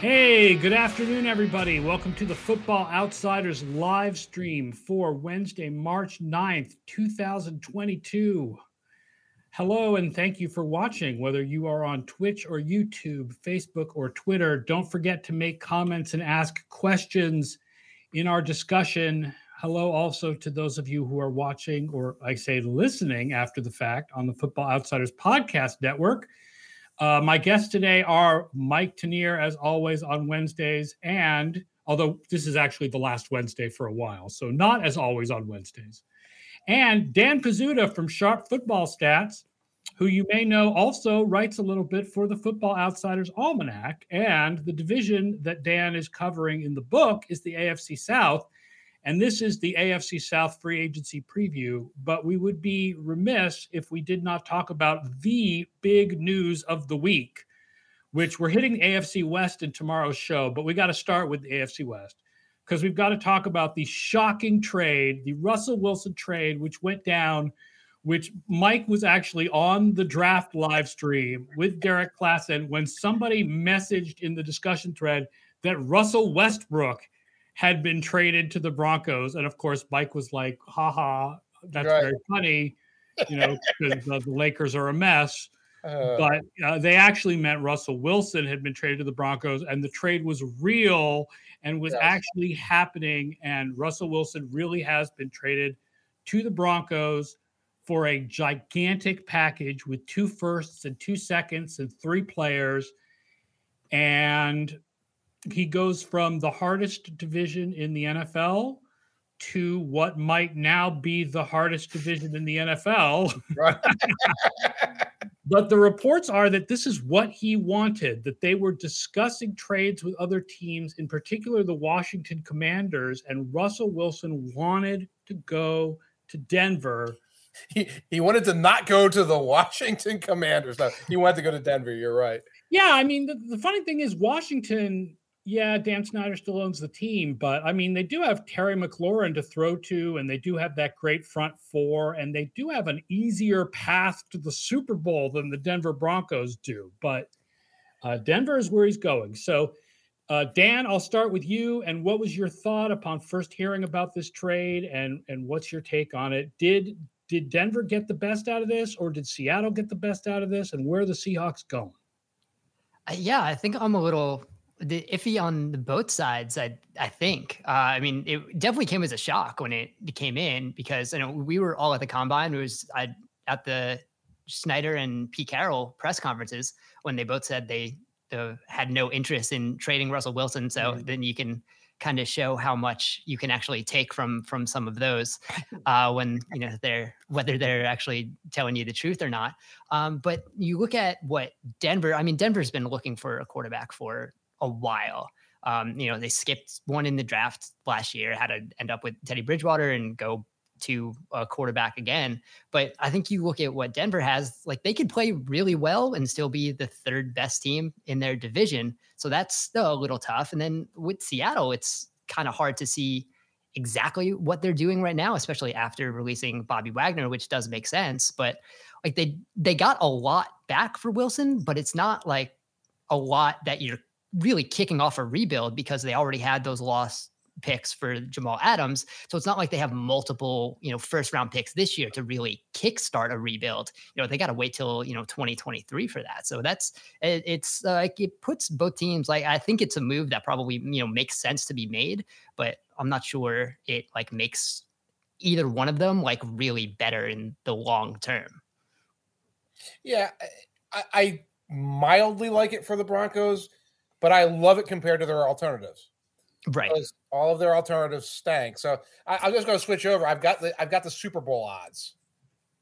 Hey, good afternoon, everybody. Welcome to the Football Outsiders live stream for Wednesday, March 9th, 2022. Hello, and thank you for watching. Whether you are on Twitch or YouTube, Facebook or Twitter, don't forget to make comments and ask questions in our discussion. Hello also to those of you who are watching or, I say, listening after the fact on the Football Outsiders Podcast Network. My guests today are Mike Tenier, as always, on Wednesdays, and although this is actually the last Wednesday for a while, so not as always on Wednesdays, and Dan Pizzuta from Sharp Football Stats, who you may know also writes a little bit for the Football Outsiders Almanac, and the division that Dan is covering in the book is the AFC South, and this is the AFC South free agency preview, but we would be remiss if we did not talk about the big news of the week, which we're hitting the AFC West in tomorrow's show, but we got to start with the AFC West because we've got to talk about the shocking trade, the Russell Wilson trade, which went down, which Mike was actually on the draft live stream with Derek Klassen when somebody messaged in the discussion thread that Russell Westbrook had been traded to the Broncos. And of course, Mike was like, haha, that's right. Very funny, you know, because the Lakers are a mess. But they actually meant Russell Wilson had been traded to the Broncos, and the trade was real and was actually happening. And Russell Wilson really has been traded to the Broncos for a gigantic package with 2 firsts and 2 seconds and 3 players. And he goes from the hardest division in the NFL to what might now be the hardest division in the NFL. Right. But the reports are that this is what he wanted, that they were discussing trades with other teams, in particular the Washington Commanders, and Russell Wilson wanted to go to Denver. He wanted to not go to the Washington Commanders. No, he wanted to go to Denver. You're right. Yeah, I mean, the funny thing is Washington – yeah, Dan Snyder still owns the team, but I mean, they do have Terry McLaurin to throw to, and they do have that great front four, and they do have an easier path to the Super Bowl than the Denver Broncos do. But Denver is where he's going. So, Dan, I'll start with you. And what was your thought upon first hearing about this trade, and what's your take on it? Did Denver get the best out of this, or did Seattle get the best out of this? And where are the Seahawks going? Yeah, I think I'm a little iffy on both sides. I think, I mean, it definitely came as a shock when it came in, because, you know, we were all at the combine. It was at the Snyder and Pete Carroll press conferences when they both said they had no interest in trading Russell Wilson. So then you can kind of show how much you can actually take from some of those when, you know, whether they're actually telling you the truth or not. But you look at what Denver's been looking for a quarterback for a while. You know, they skipped one in the draft last year, had to end up with Teddy Bridgewater and go to a quarterback again. But I think you look at what Denver has, like, they could play really well and still be the third best team in their division. So that's still a little tough. And then with Seattle, it's kind of hard to see exactly what they're doing right now, especially after releasing Bobby Wagner, which does make sense. But like, they got a lot back for Wilson, but it's not like a lot that you're really kicking off a rebuild, because they already had those lost picks for Jamal Adams. So it's not like they have multiple, you know, first round picks this year to really kickstart a rebuild. You know, they got to wait till, you know, 2023 for that. So that's, it's like, it puts both teams, like, I think it's a move that probably, you know, makes sense to be made, but I'm not sure it like makes either one of them like really better in the long term. Yeah. I mildly like it for the Broncos, but I love it compared to their alternatives. Right. Because all of their alternatives stank. So I'm just going to switch over. I've got the Super Bowl odds,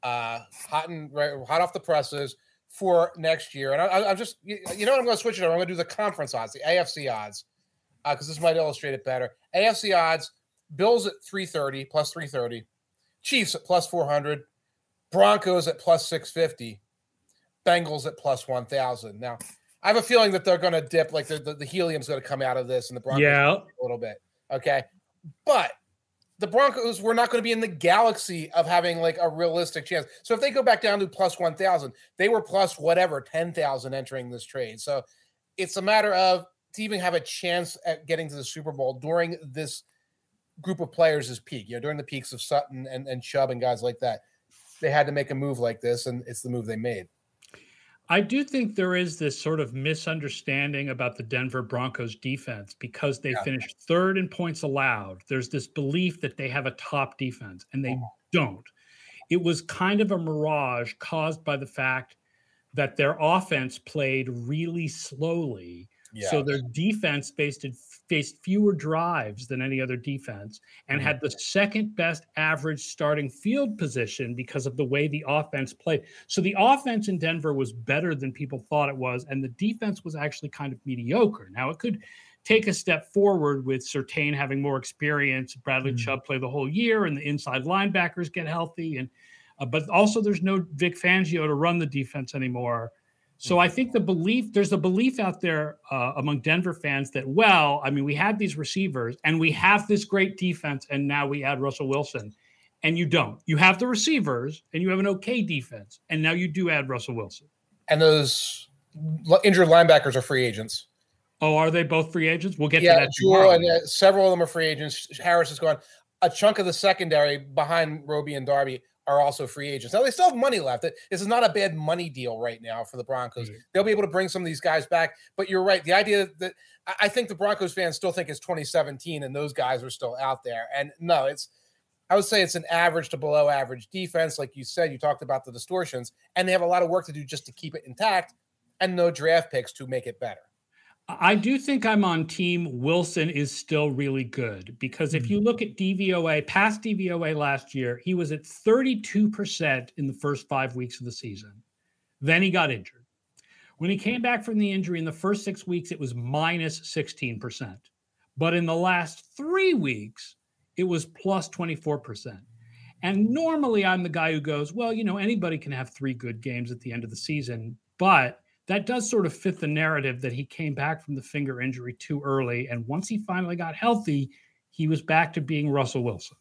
hot off the presses for next year. And I'm just, you know what, I'm going to switch it over. I'm going to do the conference odds, the AFC odds, because this might illustrate it better. AFC odds: Bills at +330, +330, Chiefs at +400, Broncos at +650, Bengals at +1,000. Now, I have a feeling that they're going to dip, like the helium's going to come out of this, and the Broncos a little bit. Okay. But the Broncos were not going to be in the galaxy of having like a realistic chance. So if they go back down to +1,000, they were +10,000 entering this trade. So it's a matter of to even have a chance at getting to the Super Bowl during this group of players is peak, you know, during the peaks of Sutton and Chubb and guys like that, they had to make a move like this, and it's the move they made. I do think there is this sort of misunderstanding about the Denver Broncos defense because they finished third in points allowed. There's this belief that they have a top defense, and they don't. It was kind of a mirage caused by the fact that their offense played really slowly. Yeah. So their defense faced fewer drives than any other defense and had the second best average starting field position because of the way the offense played. So the offense in Denver was better than people thought it was, and the defense was actually kind of mediocre. Now, it could take a step forward with Surtain having more experience, Bradley Chubb play the whole year, and the inside linebackers get healthy. And but also there's no Vic Fangio to run the defense anymore. So I think there's a belief out there among Denver fans that, well, I mean, we had these receivers and we have this great defense, and now we add Russell Wilson. And you don't. You have the receivers and you have an okay defense, and now you do add Russell Wilson. And those injured linebackers are free agents. Oh, are they both free agents? We'll get to that tomorrow. And several of them are free agents. Harris is gone. A chunk of the secondary behind Roby and Darby are also free agents. Now, they still have money left. This is not a bad money deal right now for the Broncos. They'll be able to bring some of these guys back, but you're right. The idea that I think the Broncos fans still think it's 2017 and those guys are still out there. And no, I would say it's an average to below average defense. Like you said, you talked about the distortions, and they have a lot of work to do just to keep it intact, and no draft picks to make it better. I do think I'm on team Wilson is still really good, because if you look at DVOA, past DVOA last year, he was at 32% in the first 5 weeks of the season. Then he got injured. When he came back from the injury in the first 6 weeks, it was minus 16%. But in the last 3 weeks, it was plus 24%. And normally I'm the guy who goes, well, you know, anybody can have three good games at the end of the season, but that does sort of fit the narrative that he came back from the finger injury too early. And once he finally got healthy, he was back to being Russell Wilson.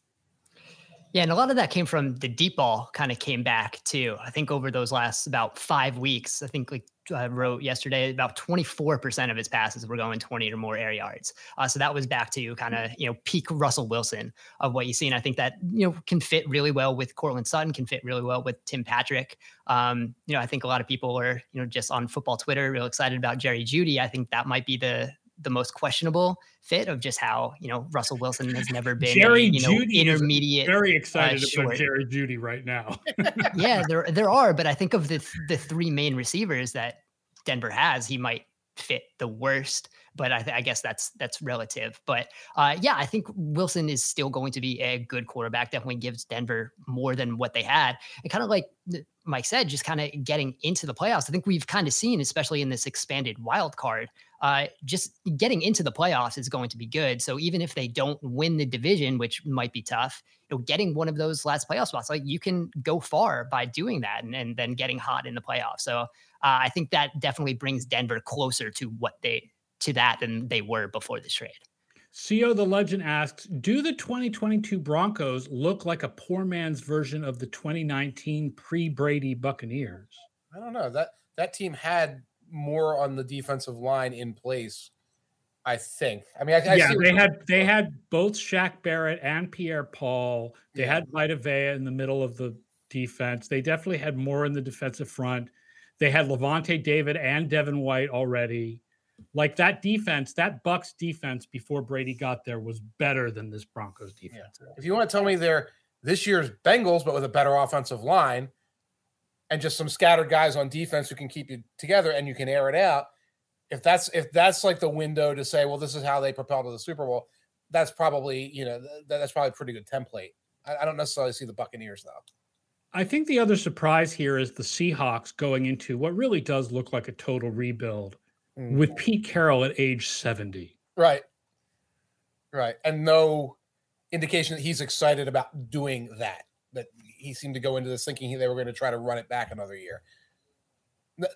Yeah, and a lot of that came from the deep ball kind of came back too. I think over those last about 5 weeks, I think like I wrote yesterday, about 24% of his passes were going 20 or more air yards. So that was back to kind of, you know, peak Russell Wilson of what you see. And I think that, you know, can fit really well with Cortland Sutton, can fit really well with Tim Patrick. You know, I think a lot of people are, you know, just on football Twitter, real excited about Jerry Jeudy. I think that might be the most questionable fit of just how, you know, Russell Wilson has never been intermediate. Very excited about Jerry Jeudy right now. Yeah, there are, but I think of the three main receivers that Denver has, he might fit the worst, but I guess that's relative. But yeah, I think Wilson is still going to be a good quarterback. Definitely gives Denver more than what they had. And kind of like Mike said, just kind of getting into the playoffs. I think we've kind of seen, especially in this expanded wild card, just getting into the playoffs is going to be good. So even if they don't win the division, which might be tough, you know, getting one of those last playoff spots, like you can go far by doing that and then getting hot in the playoffs. So I think that definitely brings Denver closer to that than they were before this trade. CO the Legend asks, do the 2022 Broncos look like a poor man's version of the 2019 pre-Brady Buccaneers? I don't know. That team had more on the defensive line in place, I think. I mean, they had both Shaq Barrett and Pierre-Paul. They had Vitavea in the middle of the defense. They definitely had more in the defensive front. They had Levante David and Devin White already. Like that defense, that Bucs defense before Brady got there was better than this Broncos defense. Yeah. If you want to tell me they're this year's Bengals, but with a better offensive line and just some scattered guys on defense who can keep you together and you can air it out, if that's like the window to say, well, this is how they propelled to the Super Bowl, that's probably, you know, that's probably a pretty good template. I don't necessarily see the Buccaneers though. I think the other surprise here is the Seahawks going into what really does look like a total rebuild with Pete Carroll at age 70. Right. And no indication that he's excited about doing that, but he seemed to go into this thinking they were going to try to run it back another year.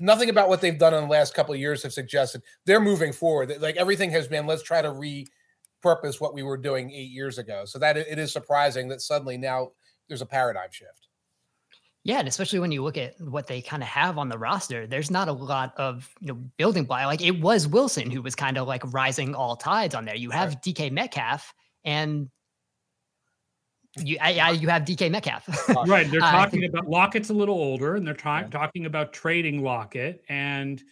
Nothing about what they've done in the last couple of years have suggested they're moving forward. Like everything has been, let's try to repurpose what we were doing 8 years ago. So that it is surprising that suddenly now there's a paradigm shift. Yeah, and especially when you look at what they kind of have on the roster, there's not a lot of, building by. Like, it was Wilson who was kind of like rising all tides on there. You have DK Metcalf, and you have DK Metcalf. Right, they're talking about Lockett's a little older, and they're talking about trading Lockett. And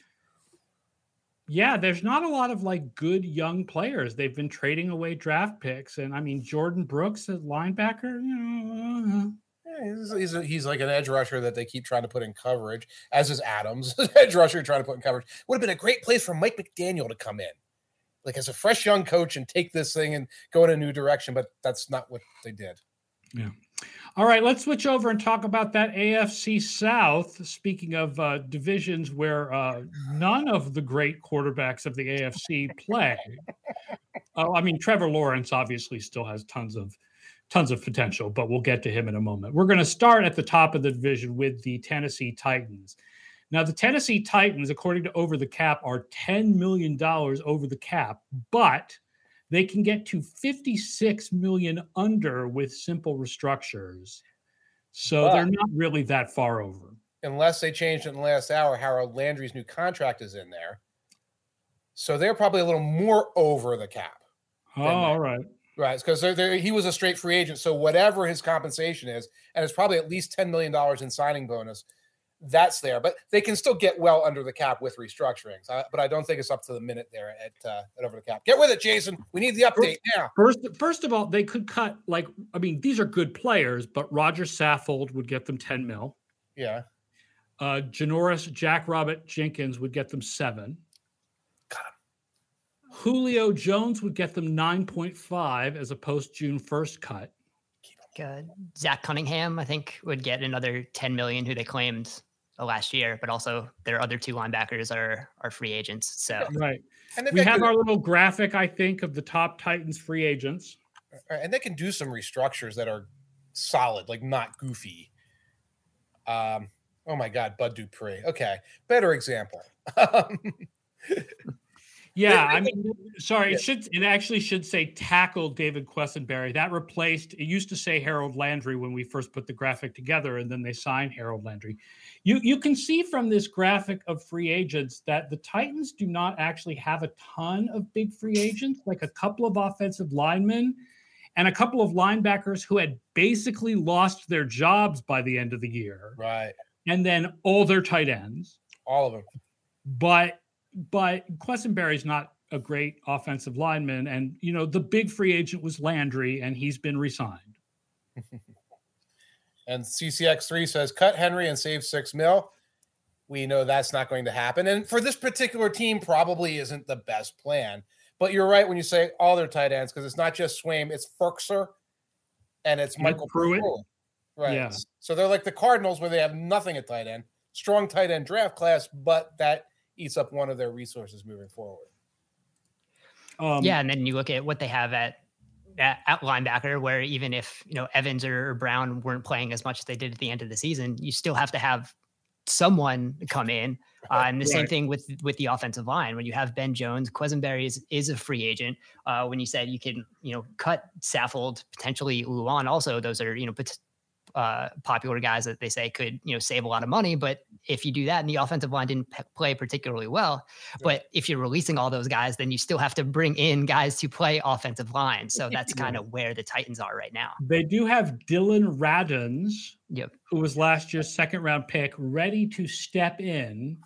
yeah, there's not a lot of like good young players. They've been trading away draft picks, and I mean Jordan Brooks, a linebacker, He's like an edge rusher that they keep trying to put in coverage, as is Adams, edge rusher trying to put in coverage. Would have been a great place for Mike McDaniel to come in, like as a fresh young coach, and take this thing and go in a new direction, but that's not what they did. Yeah. All right, let's switch over and talk about that AFC South. Speaking of divisions where none of the great quarterbacks of the AFC play. Trevor Lawrence obviously still has tons of potential, but we'll get to him in a moment. We're going to start at the top of the division with the Tennessee Titans. Now, the Tennessee Titans, according to Over the Cap, are $10 million over the cap, but they can get to $56 million under with simple restructures. So they're not really that far over. Unless they changed it in the last hour, Harold Landry's new contract is in there. So they're probably a little more over the cap. Oh, all right. Right, because he was a straight free agent, so whatever his compensation is, and it's probably at least $10 million in signing bonus, that's there. But they can still get well under the cap with restructurings. But I don't think it's up to the minute there at over the cap. Get with it, Jason. We need the update now. First of all, they could cut, these are good players, but Roger Saffold would get them $10 million. Yeah. Janoris Jackrabbit Jenkins would get them $7 million. Julio Jones would get them 9.5 as a post-June 1st cut. Zach Cunningham, I think, would get another $10 million, who they claimed last year, but also their other two linebackers are free agents. So right, and we have our little graphic, I think, of the top Titans free agents, and they can do some restructures that are solid, like not goofy. Oh my God, Bud Dupree. Okay, better example. Yeah, it actually should say tackled David Quessenberry. That replaced, it used to say Harold Landry when we first put the graphic together, and then they signed Harold Landry. You can see from this graphic of free agents that the Titans do not actually have a ton of big free agents, like a couple of offensive linemen and a couple of linebackers who had basically lost their jobs by the end of the year. Right. And then all their tight ends. All of them. But Quessenberry's not a great offensive lineman. And, the big free agent was Landry, and he's been re-signed. And CCX3 says, cut Henry and save $6 million. We know that's not going to happen. And for this particular team, probably isn't the best plan. But you're right when you say all their tight ends, because it's not just Swaim, it's Ferkser, and it's Michael Pruitt. Right. Yeah. So they're like the Cardinals, where they have nothing at tight end. Strong tight end draft class, but that eats up one of their resources moving forward. And then you look at what they have at linebacker, where even if Evans or Brown weren't playing as much as they did at the end of the season, you still have to have someone come in. And the same thing with the offensive line. When you have Ben Jones, Quessenberry is a free agent. When you said you can cut Saffold, potentially Luan, also those are popular guys that they say could save a lot of money, but if you do that and the offensive line didn't play particularly well, but if you're releasing all those guys, then you still have to bring in guys to play offensive line. So that's kind of where the Titans are right now. They do have Dylan Raddins, who was last year's second round pick, ready to step in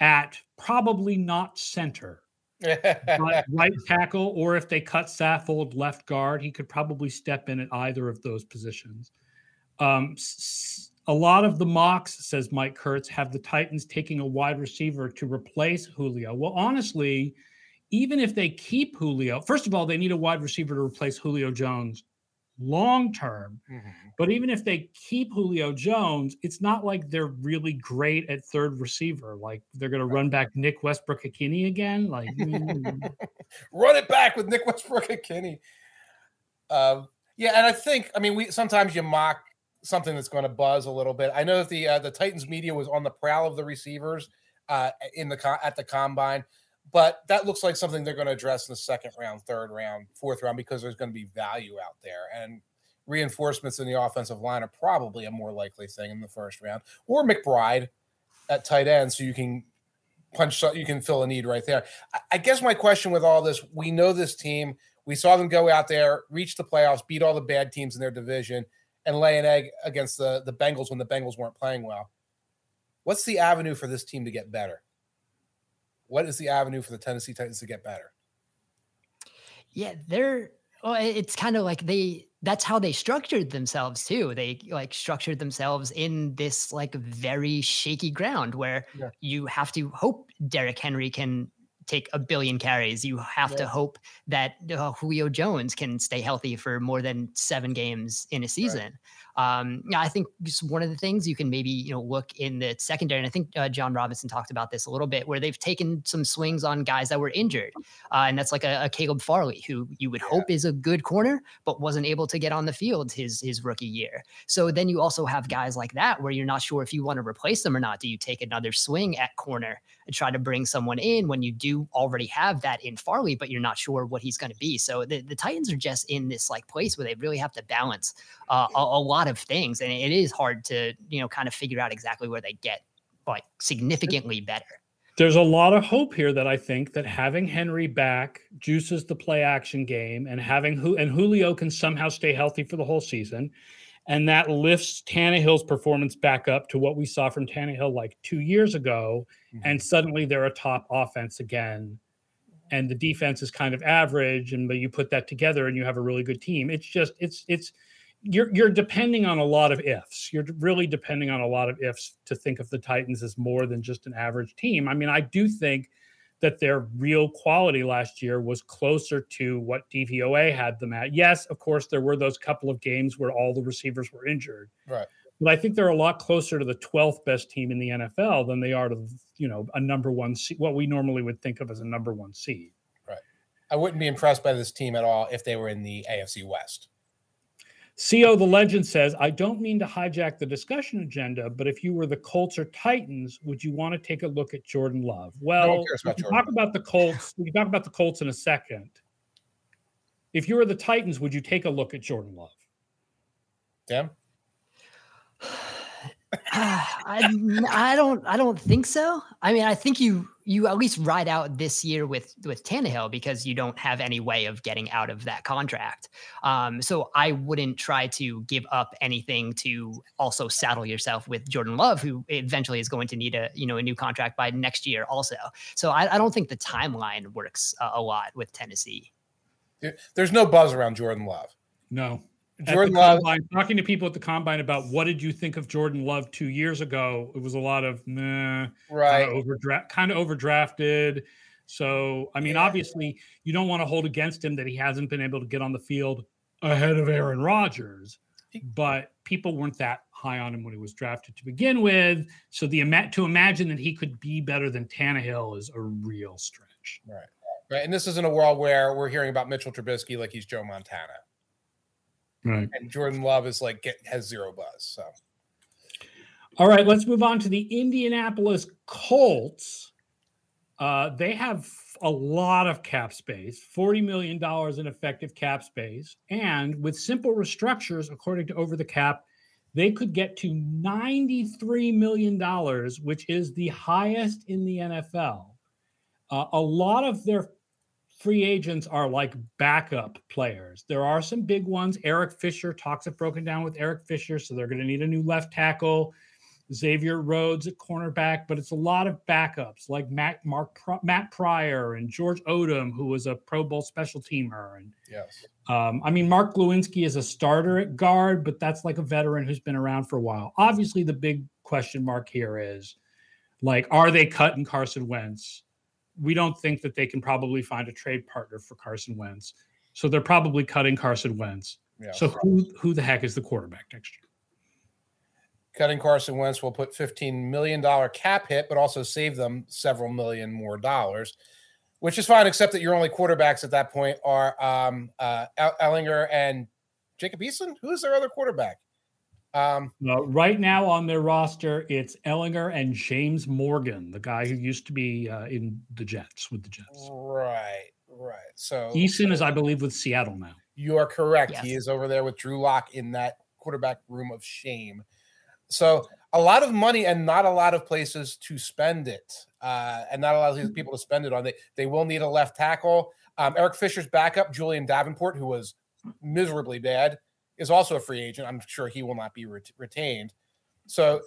at probably not center, but right tackle, or if they cut Saffold, left guard, he could probably step in at either of those positions. A lot of the mocks, says Mike Kurtz, have the Titans taking a wide receiver to replace Julio. Well, honestly, even if they keep Julio, first of all, they need a wide receiver to replace Julio Jones long-term. Mm-hmm. But even if they keep Julio Jones, it's not like they're really great at third receiver. Like they're going to run back Nick Westbrook-Akinney again. Like run it back with Nick Westbrook-Akinney. And I think, sometimes you mock something that's going to buzz a little bit. I know that the Titans media was on the prowl of the receivers at the combine, but that looks like something they're going to address in the second round, third round, fourth round, because there's going to be value out there. And reinforcements in the offensive line are probably a more likely thing in the first round, or McBride at tight end, so you can punch, you can fill a need right there. I guess my question with all this, we know this team, we saw them go out there, reach the playoffs, beat all the bad teams in their division, and lay an egg against the Bengals when the Bengals weren't playing well. What's the avenue for this team to get better? What is the avenue for the Tennessee Titans to get better? Yeah, it's kind of like that's how they structured themselves too. They structured themselves in this very shaky ground where you have to hope Derrick Henry can take a billion carries. You have to hope that Julio Jones can stay healthy for more than 7 games in a season. Right. I think just one of the things you can maybe look in the secondary, and I think John Robinson talked about this a little bit, where they've taken some swings on guys that were injured, and that's like a Caleb Farley, who you would hope is a good corner, but wasn't able to get on the field his rookie year. So then you also have guys like that where you're not sure if you want to replace them or not. Do you take another swing at corner and try to bring someone in when you do already have that in Farley, but you're not sure what he's going to be? So the Titans are just in this place where they really have to balance a lot of things, and it is hard to kind of figure out exactly where they get significantly better. There's a lot of hope here that I think that having Henry back juices the play action game, and having Julio can somehow stay healthy for the whole season, and that lifts Tannehill's performance back up to what we saw from Tannehill 2 years ago. Mm-hmm. And suddenly they're a top offense again, and the defense is kind of average, but you put that together and you have a really good team. You're depending on a lot of ifs. You're really depending on a lot of ifs to think of the Titans as more than just an average team. I mean, I do think that their real quality last year was closer to what DVOA had them at. Yes, of course, there were those couple of games where all the receivers were injured. Right. But I think they're a lot closer to the 12th best team in the NFL than they are to, a number one seed, what we normally would think of as a number one seed. Right. I wouldn't be impressed by this team at all if they were in the AFC West. CO the Legend says, I don't mean to hijack the discussion agenda, but if you were the Colts or Titans, would you want to take a look at Jordan Love? Well, we can talk about the Colts. We can talk about the Colts in a second. If you were the Titans, would you take a look at Jordan Love? Damn. I don't think so. I mean, I think you at least ride out this year with Tannehill, because you don't have any way of getting out of that contract. So I wouldn't try to give up anything to also saddle yourself with Jordan Love, who eventually is going to need a new contract by next year also. So I don't think the timeline works a lot with Tennessee. There's no buzz around Jordan Love. No. Jordan Love. Combine, talking to people at the Combine about what did you think of Jordan Love 2 years ago, it was a lot of kind of overdrafted. So, I mean, obviously you don't want to hold against him that he hasn't been able to get on the field ahead of Aaron Rodgers, but people weren't that high on him when he was drafted to begin with. So to imagine that he could be better than Tannehill is a real stretch. Right. Right. And this isn't a world where we're hearing about Mitchell Trubisky like he's Joe Montana. Right. And Jordan Love is has zero buzz. So, all right, let's move on to the Indianapolis Colts. They have a lot of cap space, $40 million in effective cap space. And with simple restructures, according to Over the Cap, they could get to $93 million, which is the highest in the NFL. A lot of their free agents are backup players. There are some big ones. Eric Fisher, talks have broken down with Eric Fisher, so they're going to need a new left tackle. Xavier Rhodes at cornerback, but it's a lot of backups like Matt Pryor and George Odom, who was a Pro Bowl special teamer. And yes, I mean, Mark Lewinsky is a starter at guard, but that's a veteran who's been around for a while. Obviously, the big question mark here is are they cutting Carson Wentz? We don't think that they can probably find a trade partner for Carson Wentz. So they're probably cutting Carson Wentz. Yeah, so who the heck is the quarterback next year? Cutting Carson Wentz will put $15 million cap hit, but also save them several million more dollars, which is fine, except that your only quarterbacks at that point are Ehlinger and Jacob Eason. Who is their other quarterback? Right now on their roster, it's Ehlinger and James Morgan, the guy who used to be in the Jets. Right. So Eason is, I believe, with Seattle now. You are correct. Yes. He is over there with Drew Lock in that quarterback room of shame. So a lot of money and not a lot of places to spend it, and not a lot of people to spend it on. They will need a left tackle. Eric Fisher's backup, Julian Davenport, who was miserably bad, is also a free agent. I'm sure he will not be retained. So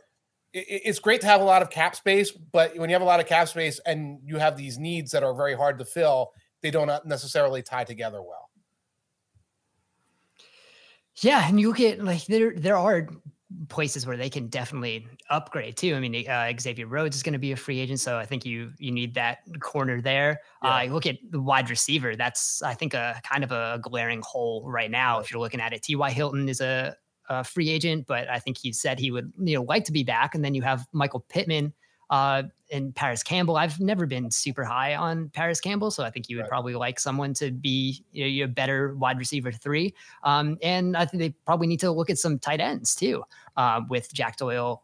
it's great to have a lot of cap space, but when you have a lot of cap space and you have these needs that are very hard to fill, they don't necessarily tie together well. Yeah, and you get like there are places where they can definitely upgrade too. I mean, Xavier Rhodes is going to be a free agent, so I think you need that corner there. Yeah. Look at the wide receiver. That's, I think, a kind of a glaring hole right now if you're looking at it. T.Y. Hilton is a free agent, but I think he said he would like to be back. And then you have Michael Pittman and Paris Campbell. I've never been super high on Paris Campbell, so I think you would probably like someone to be your better wide receiver 3. And I think they probably need to look at some tight ends too, with Jack Doyle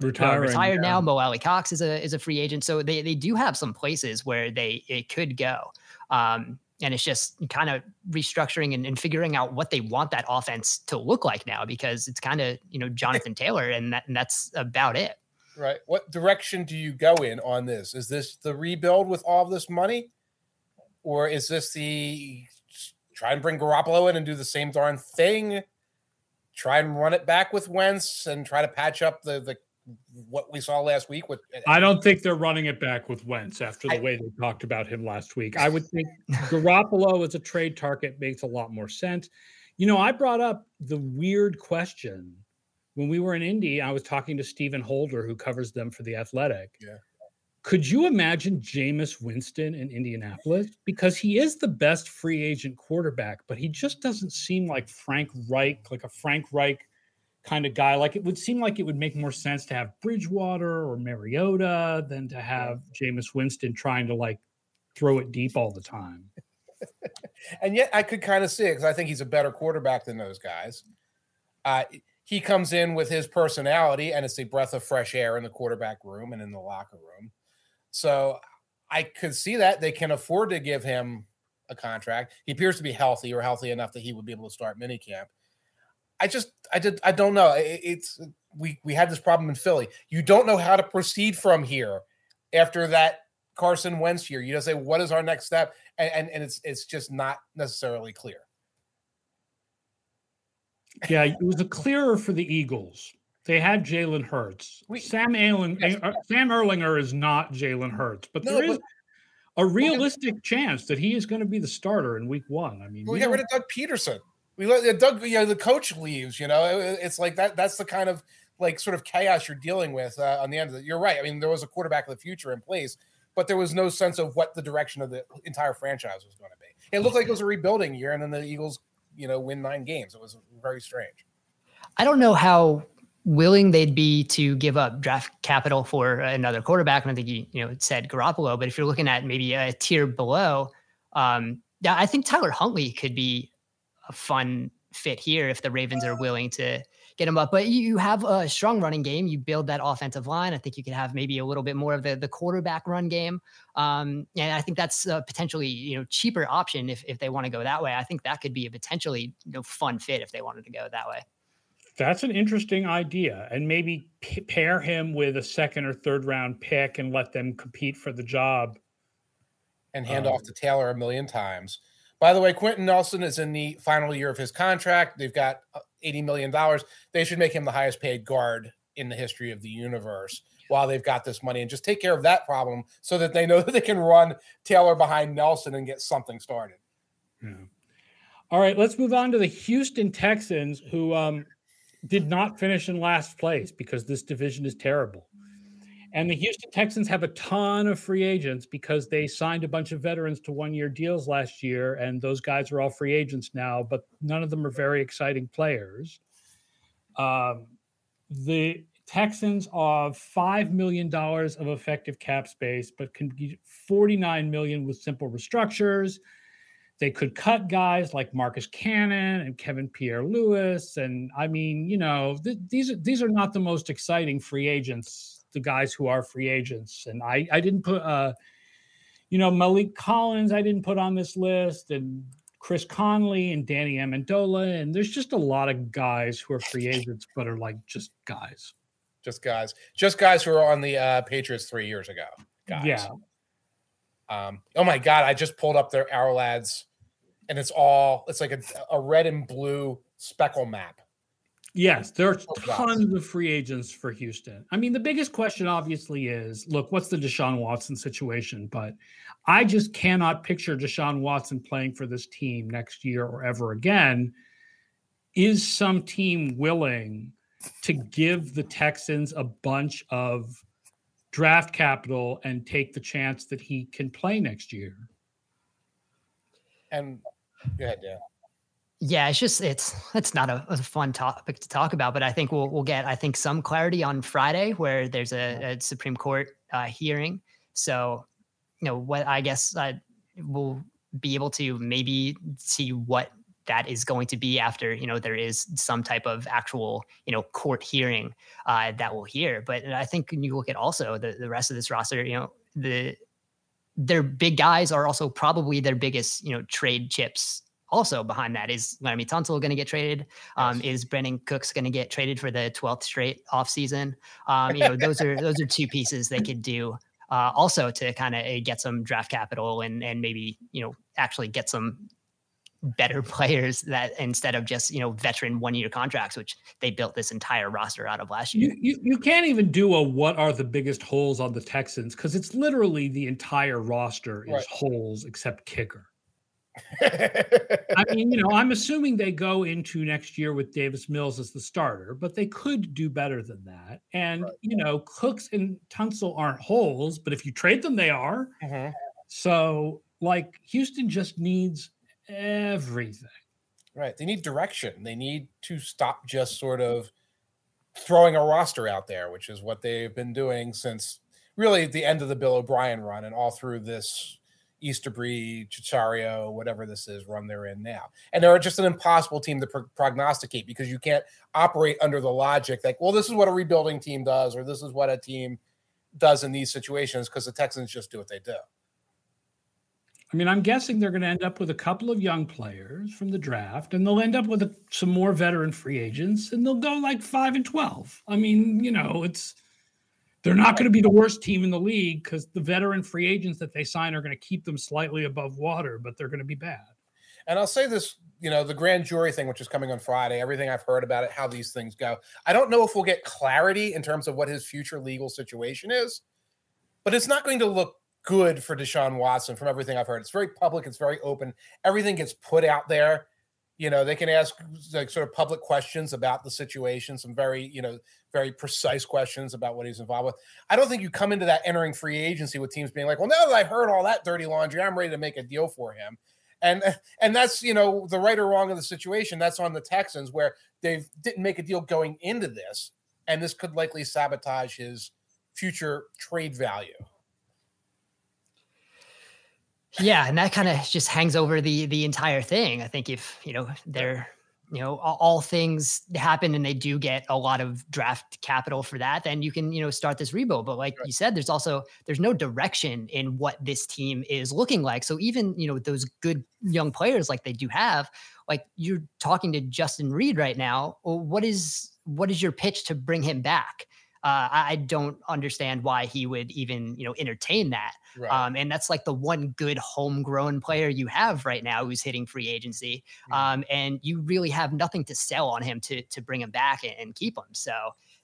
retired now. Mo Alley Cox is a free agent, so they do have some places where it could go. And it's just kind of restructuring and figuring out what they want that offense to look like now, because it's kind of, Jonathan Taylor and that's about it. Right. What direction do you go in on this? Is this the rebuild with all this money, or is this the try and bring Garoppolo in and do the same darn thing, try and run it back with Wentz and try to patch up the what we saw last week? I don't think they're running it back with Wentz after the way they talked about him last week. I would think Garoppolo as a trade target makes a lot more sense. I brought up the weird question when we were in Indy. I was talking to Stephen Holder, who covers them for The Athletic. Yeah. Could you imagine Jameis Winston in Indianapolis? Because he is the best free agent quarterback, but he just doesn't seem like Frank Reich, like a Frank Reich kind of guy. Like, it would seem like it would make more sense to have Bridgewater or Mariota than to have Jameis Winston trying to like throw it deep all the time. And yet I could kind of see it, because I think he's a better quarterback than those guys. He comes in with his personality, and it's a breath of fresh air in the quarterback room and in the locker room. So I could see that they can afford to give him a contract. He appears to be healthy enough that he would be able to start minicamp. I don't know. It's we had this problem in Philly. You don't know how to proceed from here after that Carson Wentz year. You don't say, what is our next step? And it's just not necessarily clear. Yeah, it was clearer for the Eagles. They had Jalen Hurts. Sam Ehlinger is not Jalen Hurts, but there is a realistic chance that he is going to be the starter in week 1. I mean, we got rid of Doug Peterson. We let Doug, the coach leaves, it's like that. That's the kind of like sort of chaos you're dealing with on the end of it. You're right. I mean, there was a quarterback of the future in place, but there was no sense of what the direction of the entire franchise was going to be. It looked like it was a rebuilding year, and then the Eagles, win 9 games. It was very strange. I don't know how willing they'd be to give up draft capital for another quarterback. And I think you said Garoppolo, but if you're looking at maybe a tier below, I think Tyler Huntley could be a fun fit here if the Ravens are willing to get him up. But you have a strong running game. You build that offensive line. I think you could have maybe a little bit more of the quarterback run game. And I think that's a potentially, cheaper option if they want to go that way. I think that could be a potentially fun fit if they wanted to go that way. That's an interesting idea. And maybe pair him with a second or third round pick and let them compete for the job. And hand off to Taylor a million times. By the way, Quentin Nelson is in the final year of his contract. They've got $80 million. They should make him the highest paid guard in the history of the universe while they've got this money, and just take care of that problem so that they know that they can run Taylor behind Nelson and get something started. Yeah. All right, let's move on to the Houston Texans, who did not finish in last place because this division is terrible. And the Houston Texans have a ton of free agents because they signed a bunch of veterans to one-year deals last year, and those guys are all free agents now, but none of them are very exciting players. The Texans have $5 million of effective cap space, but can get $49 million with simple restructures. They could cut guys like Marcus Cannon and Kevin Pierre-Lewis, and I mean, these are not the most exciting free agents, the guys who are free agents. And I didn't put Malik Collins, I didn't put on this list, and Chris Conley and Danny Amendola, and there's just a lot of guys who are free agents but are like just guys. Just guys who were on the Patriots 3 years ago. Guys. Yeah. Oh my God, I just pulled up their Our Lads, and it's like a red and blue speckle map. Yes, there are tons of free agents for Houston. I mean, the biggest question obviously is, look, what's the Deshaun Watson situation? But I just cannot picture Deshaun Watson playing for this team next year or ever again. Is some team willing to give the Texans a bunch of draft capital and take the chance that he can play next year? And go ahead, Dan. Yeah, it's not a fun topic to talk about, but I think we'll get, I think, some clarity on Friday where there's a Supreme Court hearing. So, you know, what I guess we'll be able to maybe see what that is going to be after, you know, there is some type of actual, you know, court hearing that we'll hear. But I think when you look at also the rest of this roster, you know, their big guys are also probably their biggest, you know, trade chips. Also behind that is Laramie Tunsil going to get traded? Is Brandon Cooks going to get traded for the 12th straight offseason? You know, those are two pieces they could do also to kind of get some draft capital and maybe, you know, actually get some better players that instead of just, you know, veteran 1 year contracts, which they built this entire roster out of last year. You can't even do a what are the biggest holes on the Texans because it's literally the entire roster is holes except kicker. I mean, you know, I'm assuming they go into next year with Davis Mills as the starter, but they could do better than that. And, you know, Cooks and Tunsil aren't holes, but if you trade them, they are. Uh-huh. So, like, Houston just needs everything. Right. They need direction. They need to stop just sort of throwing a roster out there, which is what they've been doing since really the end of the Bill O'Brien run and all through this Easterbrook, Chicharito, whatever this is, run they're in now. And they're just an impossible team to prognosticate because you can't operate under the logic like, well, this is what a rebuilding team does or this is what a team does in these situations because the Texans just do what they do. I mean, I'm guessing they're going to end up with a couple of young players from the draft and they'll end up with some more veteran free agents and they'll go like 5-12. I mean, you know, they're not going to be the worst team in the league because the veteran free agents that they sign are going to keep them slightly above water, but they're going to be bad. And I'll say this, you know, the grand jury thing, which is coming on Friday, everything I've heard about it, how these things go. I don't know if we'll get clarity in terms of what his future legal situation is, but it's not going to look good for Deshaun Watson from everything I've heard. It's very public. It's very open. Everything gets put out there. You know, they can ask like sort of public questions about the situation, some very, you know, very precise questions about what he's involved with. I don't think you come into that entering free agency with teams being like, well, now that I've heard all that dirty laundry, I'm ready to make a deal for him. And that's, you know, the right or wrong of the situation. That's on the Texans where they didn't make a deal going into this. And this could likely sabotage his future trade value. Yeah, and that kind of just hangs over the entire thing. I think if, you know, they're, you know, all things happen and they do get a lot of draft capital for that, then you can, you know, start this rebuild. But like you said, there's no direction in what this team is looking like. So even, you know, those good young players like they do have, like you're talking to Justin Reed right now. What is your pitch to bring him back? I don't understand why he would even, you know, entertain that. Right. And that's like the one good homegrown player you have right now who's hitting free agency. And you really have nothing to sell on him to bring him back and keep him. So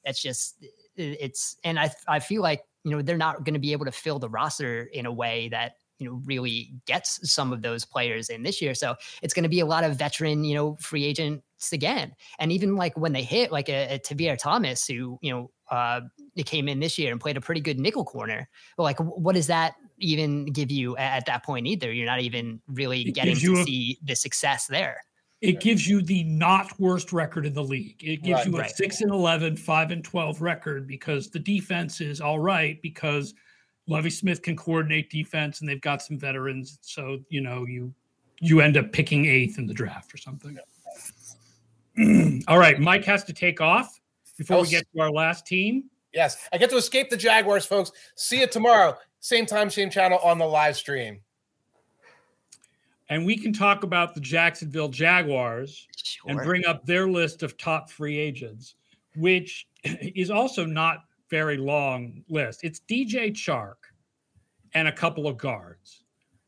that's just and I feel like, you know, they're not going to be able to fill the roster in a way that, you know, really gets some of those players in this year. So it's going to be a lot of veteran, you know, free agents again. And even like when they hit like a Tavir Thomas, who, you know, it came in this year and played a pretty good nickel corner. But like, what does that even give you at that point either? You're not even really getting to see the success there. It gives you the not worst record in the league. It gives you a 6-11, 5-12 record because the defense is all right because Lovie Smith can coordinate defense and they've got some veterans. So, you know, you end up picking 8th in the draft or something. All right. Mike has to take off. Before we get to our last team. Yes. I get to escape the Jaguars, folks. See you tomorrow. Same time, same channel on the live stream. And we can talk about the Jacksonville Jaguars and bring up their list of top free agents, which is also not very long list. It's DJ Chark and a couple of guards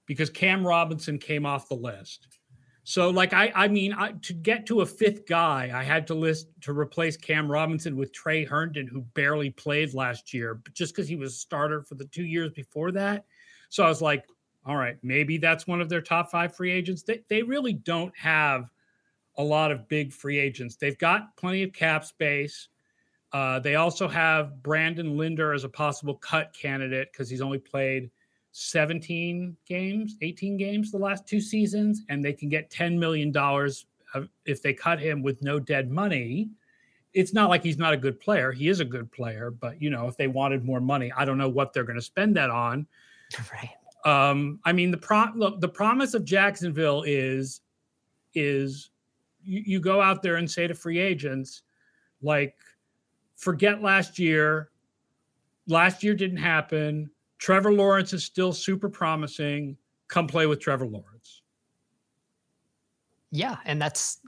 because Cam Robinson came off the list. So, like, I mean, to get to a fifth guy, I had to list to replace Cam Robinson with Trey Herndon, who barely played last year, but just because he was a starter for the 2 years before that. So I was like, all right, maybe that's one of their top five free agents. They really don't have a lot of big free agents. They've got plenty of cap space. They also have Brandon Linder as a possible cut candidate because he's only played 18 games the last two seasons, and they can get $10 million if they cut him with no dead money. It's not like he's not a good player. He is a good player, but, you know, if they wanted more money, I don't know what they're going to spend that on. Right. I mean, the promise of Jacksonville is you go out there and say to free agents, like, forget last year. Last year didn't happen. Trevor Lawrence is still super promising. Come play with Trevor Lawrence. Yeah, and that's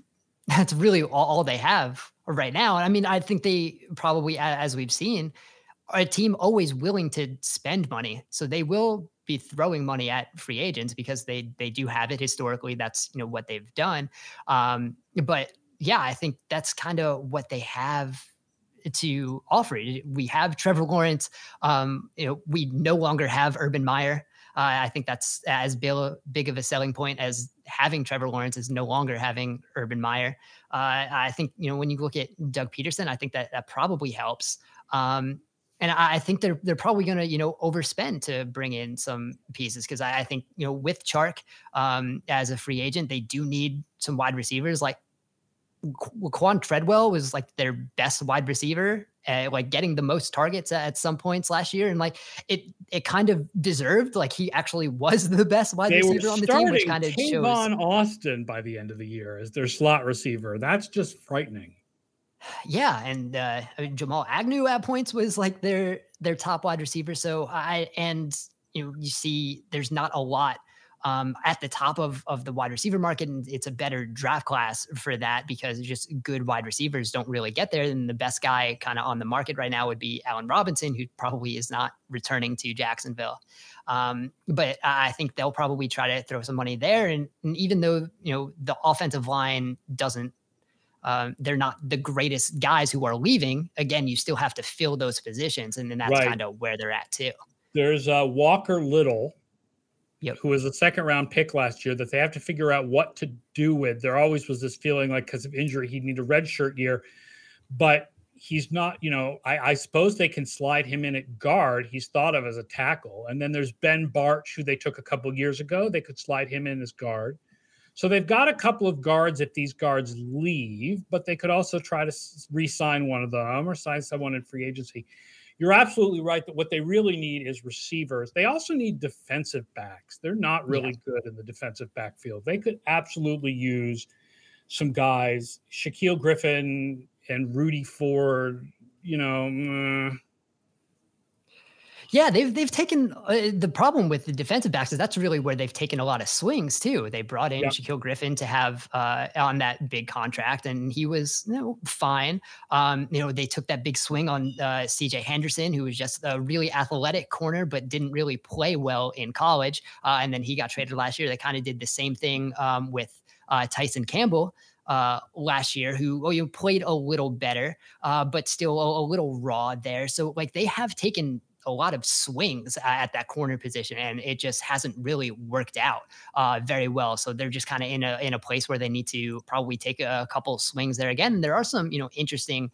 really all they have right now. I mean, I think they probably, as we've seen, are a team always willing to spend money. So they will be throwing money at free agents because they do have it historically. That's, you know, what they've done. But yeah, I think that's kind of what they have to offer. We have Trevor Lawrence. You know, we no longer have Urban Meyer. I think that's as big of a selling point as having Trevor Lawrence is no longer having Urban Meyer. I think, you know, when you look at Doug Peterson, I think that probably helps. And I think they're probably going to, you know, overspend to bring in some pieces because I think, you know, with Chark as a free agent, they do need some wide receivers. Like Quan Treadwell was like their best wide receiver, like getting the most targets at some points last year, and like it kind of deserved. Like he actually was the best wide receiver on the team, which kind of shows. Tavon Austin by the end of the year as their slot receiver. That's just frightening. Yeah, and I mean, Jamal Agnew at points was like their top wide receiver. So you see, there's not a lot at the top of the wide receiver market, and it's a better draft class for that because just good wide receivers don't really get there. And the best guy kind of on the market right now would be Allen Robinson, who probably is not returning to Jacksonville. But I think they'll probably try to throw some money there. And even though, you know, the offensive line doesn't. They're not the greatest guys who are leaving. Again, you still have to fill those positions, and then that's right. Kind of where they're at too. There's Walker Little, yep. Who was a second-round pick last year that they have to figure out what to do with. There always was this feeling like because of injury he'd need a redshirt year, but he's not. You know, I suppose they can slide him in at guard. He's thought of as a tackle, and then there's Ben Bartsch, who they took a couple of years ago. They could slide him in as guard. So they've got a couple of guards if these guards leave, but they could also try to re-sign one of them or sign someone in free agency. You're absolutely right that what they really need is receivers. They also need defensive backs. They're not really good in the defensive backfield. They could absolutely use some guys, Shaquille Griffin and Rudy Ford, you know. Yeah, they've taken the problem with the defensive backs is that's really where they've taken a lot of swings too. They brought in Shaquille Griffin to have on that big contract, and he was fine. You know, they took that big swing on C.J. Henderson, who was just a really athletic corner but didn't really play well in college, and then he got traded last year. They kind of did the same thing with Tyson Campbell. Last year, who played a little better, but still a little raw there. So like they have taken a lot of swings at that corner position, and it just hasn't really worked out very well. So they're just kind of in a place where they need to probably take a couple swings there again. There are some interesting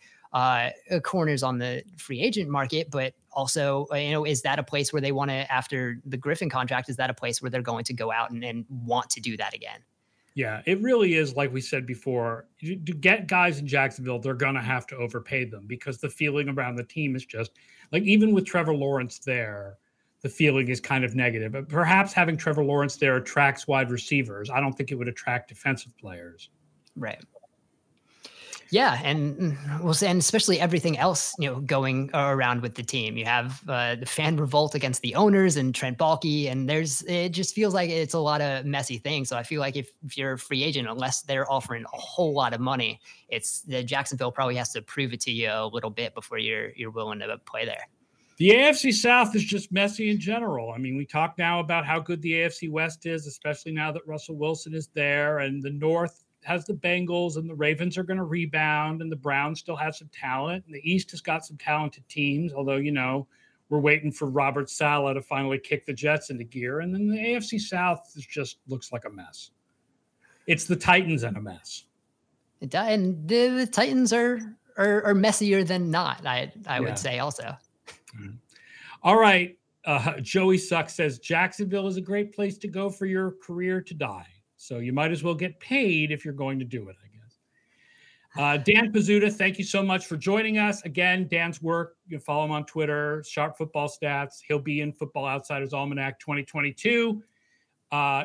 corners on the free agent market, but also is that a place where they want to, after the Griffin contract, is that a place where they're going to go out and want to do that again? Yeah, it really is, like we said before, to get guys in Jacksonville, they're going to have to overpay them because the feeling around the team is just, like even with Trevor Lawrence there, the feeling is kind of negative. But perhaps having Trevor Lawrence there attracts wide receivers. I don't think it would attract defensive players. Right. Yeah, and especially everything else, you know, going around with the team. You have the fan revolt against the owners and Trent Baalke, and it just feels like it's a lot of messy things. So I feel like if you're a free agent, unless they're offering a whole lot of money, it's the Jacksonville probably has to prove it to you a little bit before you're willing to play there. The AFC South is just messy in general. I mean, we talk now about how good the AFC West is, especially now that Russell Wilson is there, and the North has the Bengals, and the Ravens are going to rebound, and the Browns still have some talent, and the East has got some talented teams, although, you know, we're waiting for Robert Saleh to finally kick the Jets into gear. And then the AFC South just looks like a mess. It's the Titans in a mess. And the Titans are messier than not, I would say also. All right. Joey Suck says Jacksonville is a great place to go for your career to die. So you might as well get paid if you're going to do it, I guess. Dan Pizzuta, thank you so much for joining us. Again, Dan's work, you can follow him on Twitter, Sharp Football Stats. He'll be in Football Outsiders Almanac 2022.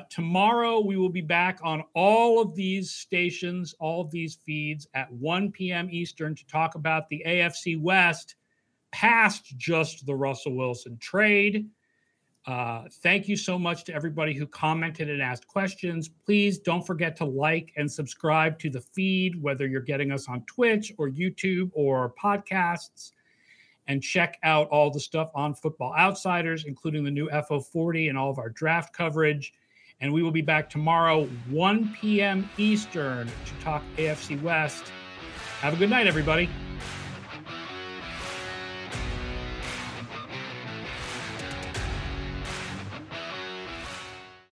Tomorrow, we will be back on all of these stations, all of these feeds at 1 p.m. Eastern to talk about the AFC West past just the Russell Wilson trade. Thank you so much to everybody who commented and asked questions. Please don't forget to like and subscribe to the feed, whether you're getting us on Twitch or YouTube or podcasts, and check out all the stuff on Football Outsiders, including the new FO40 and all of our draft coverage. And we will be back tomorrow, 1 p.m. Eastern, to talk AFC West. Have a good night, everybody.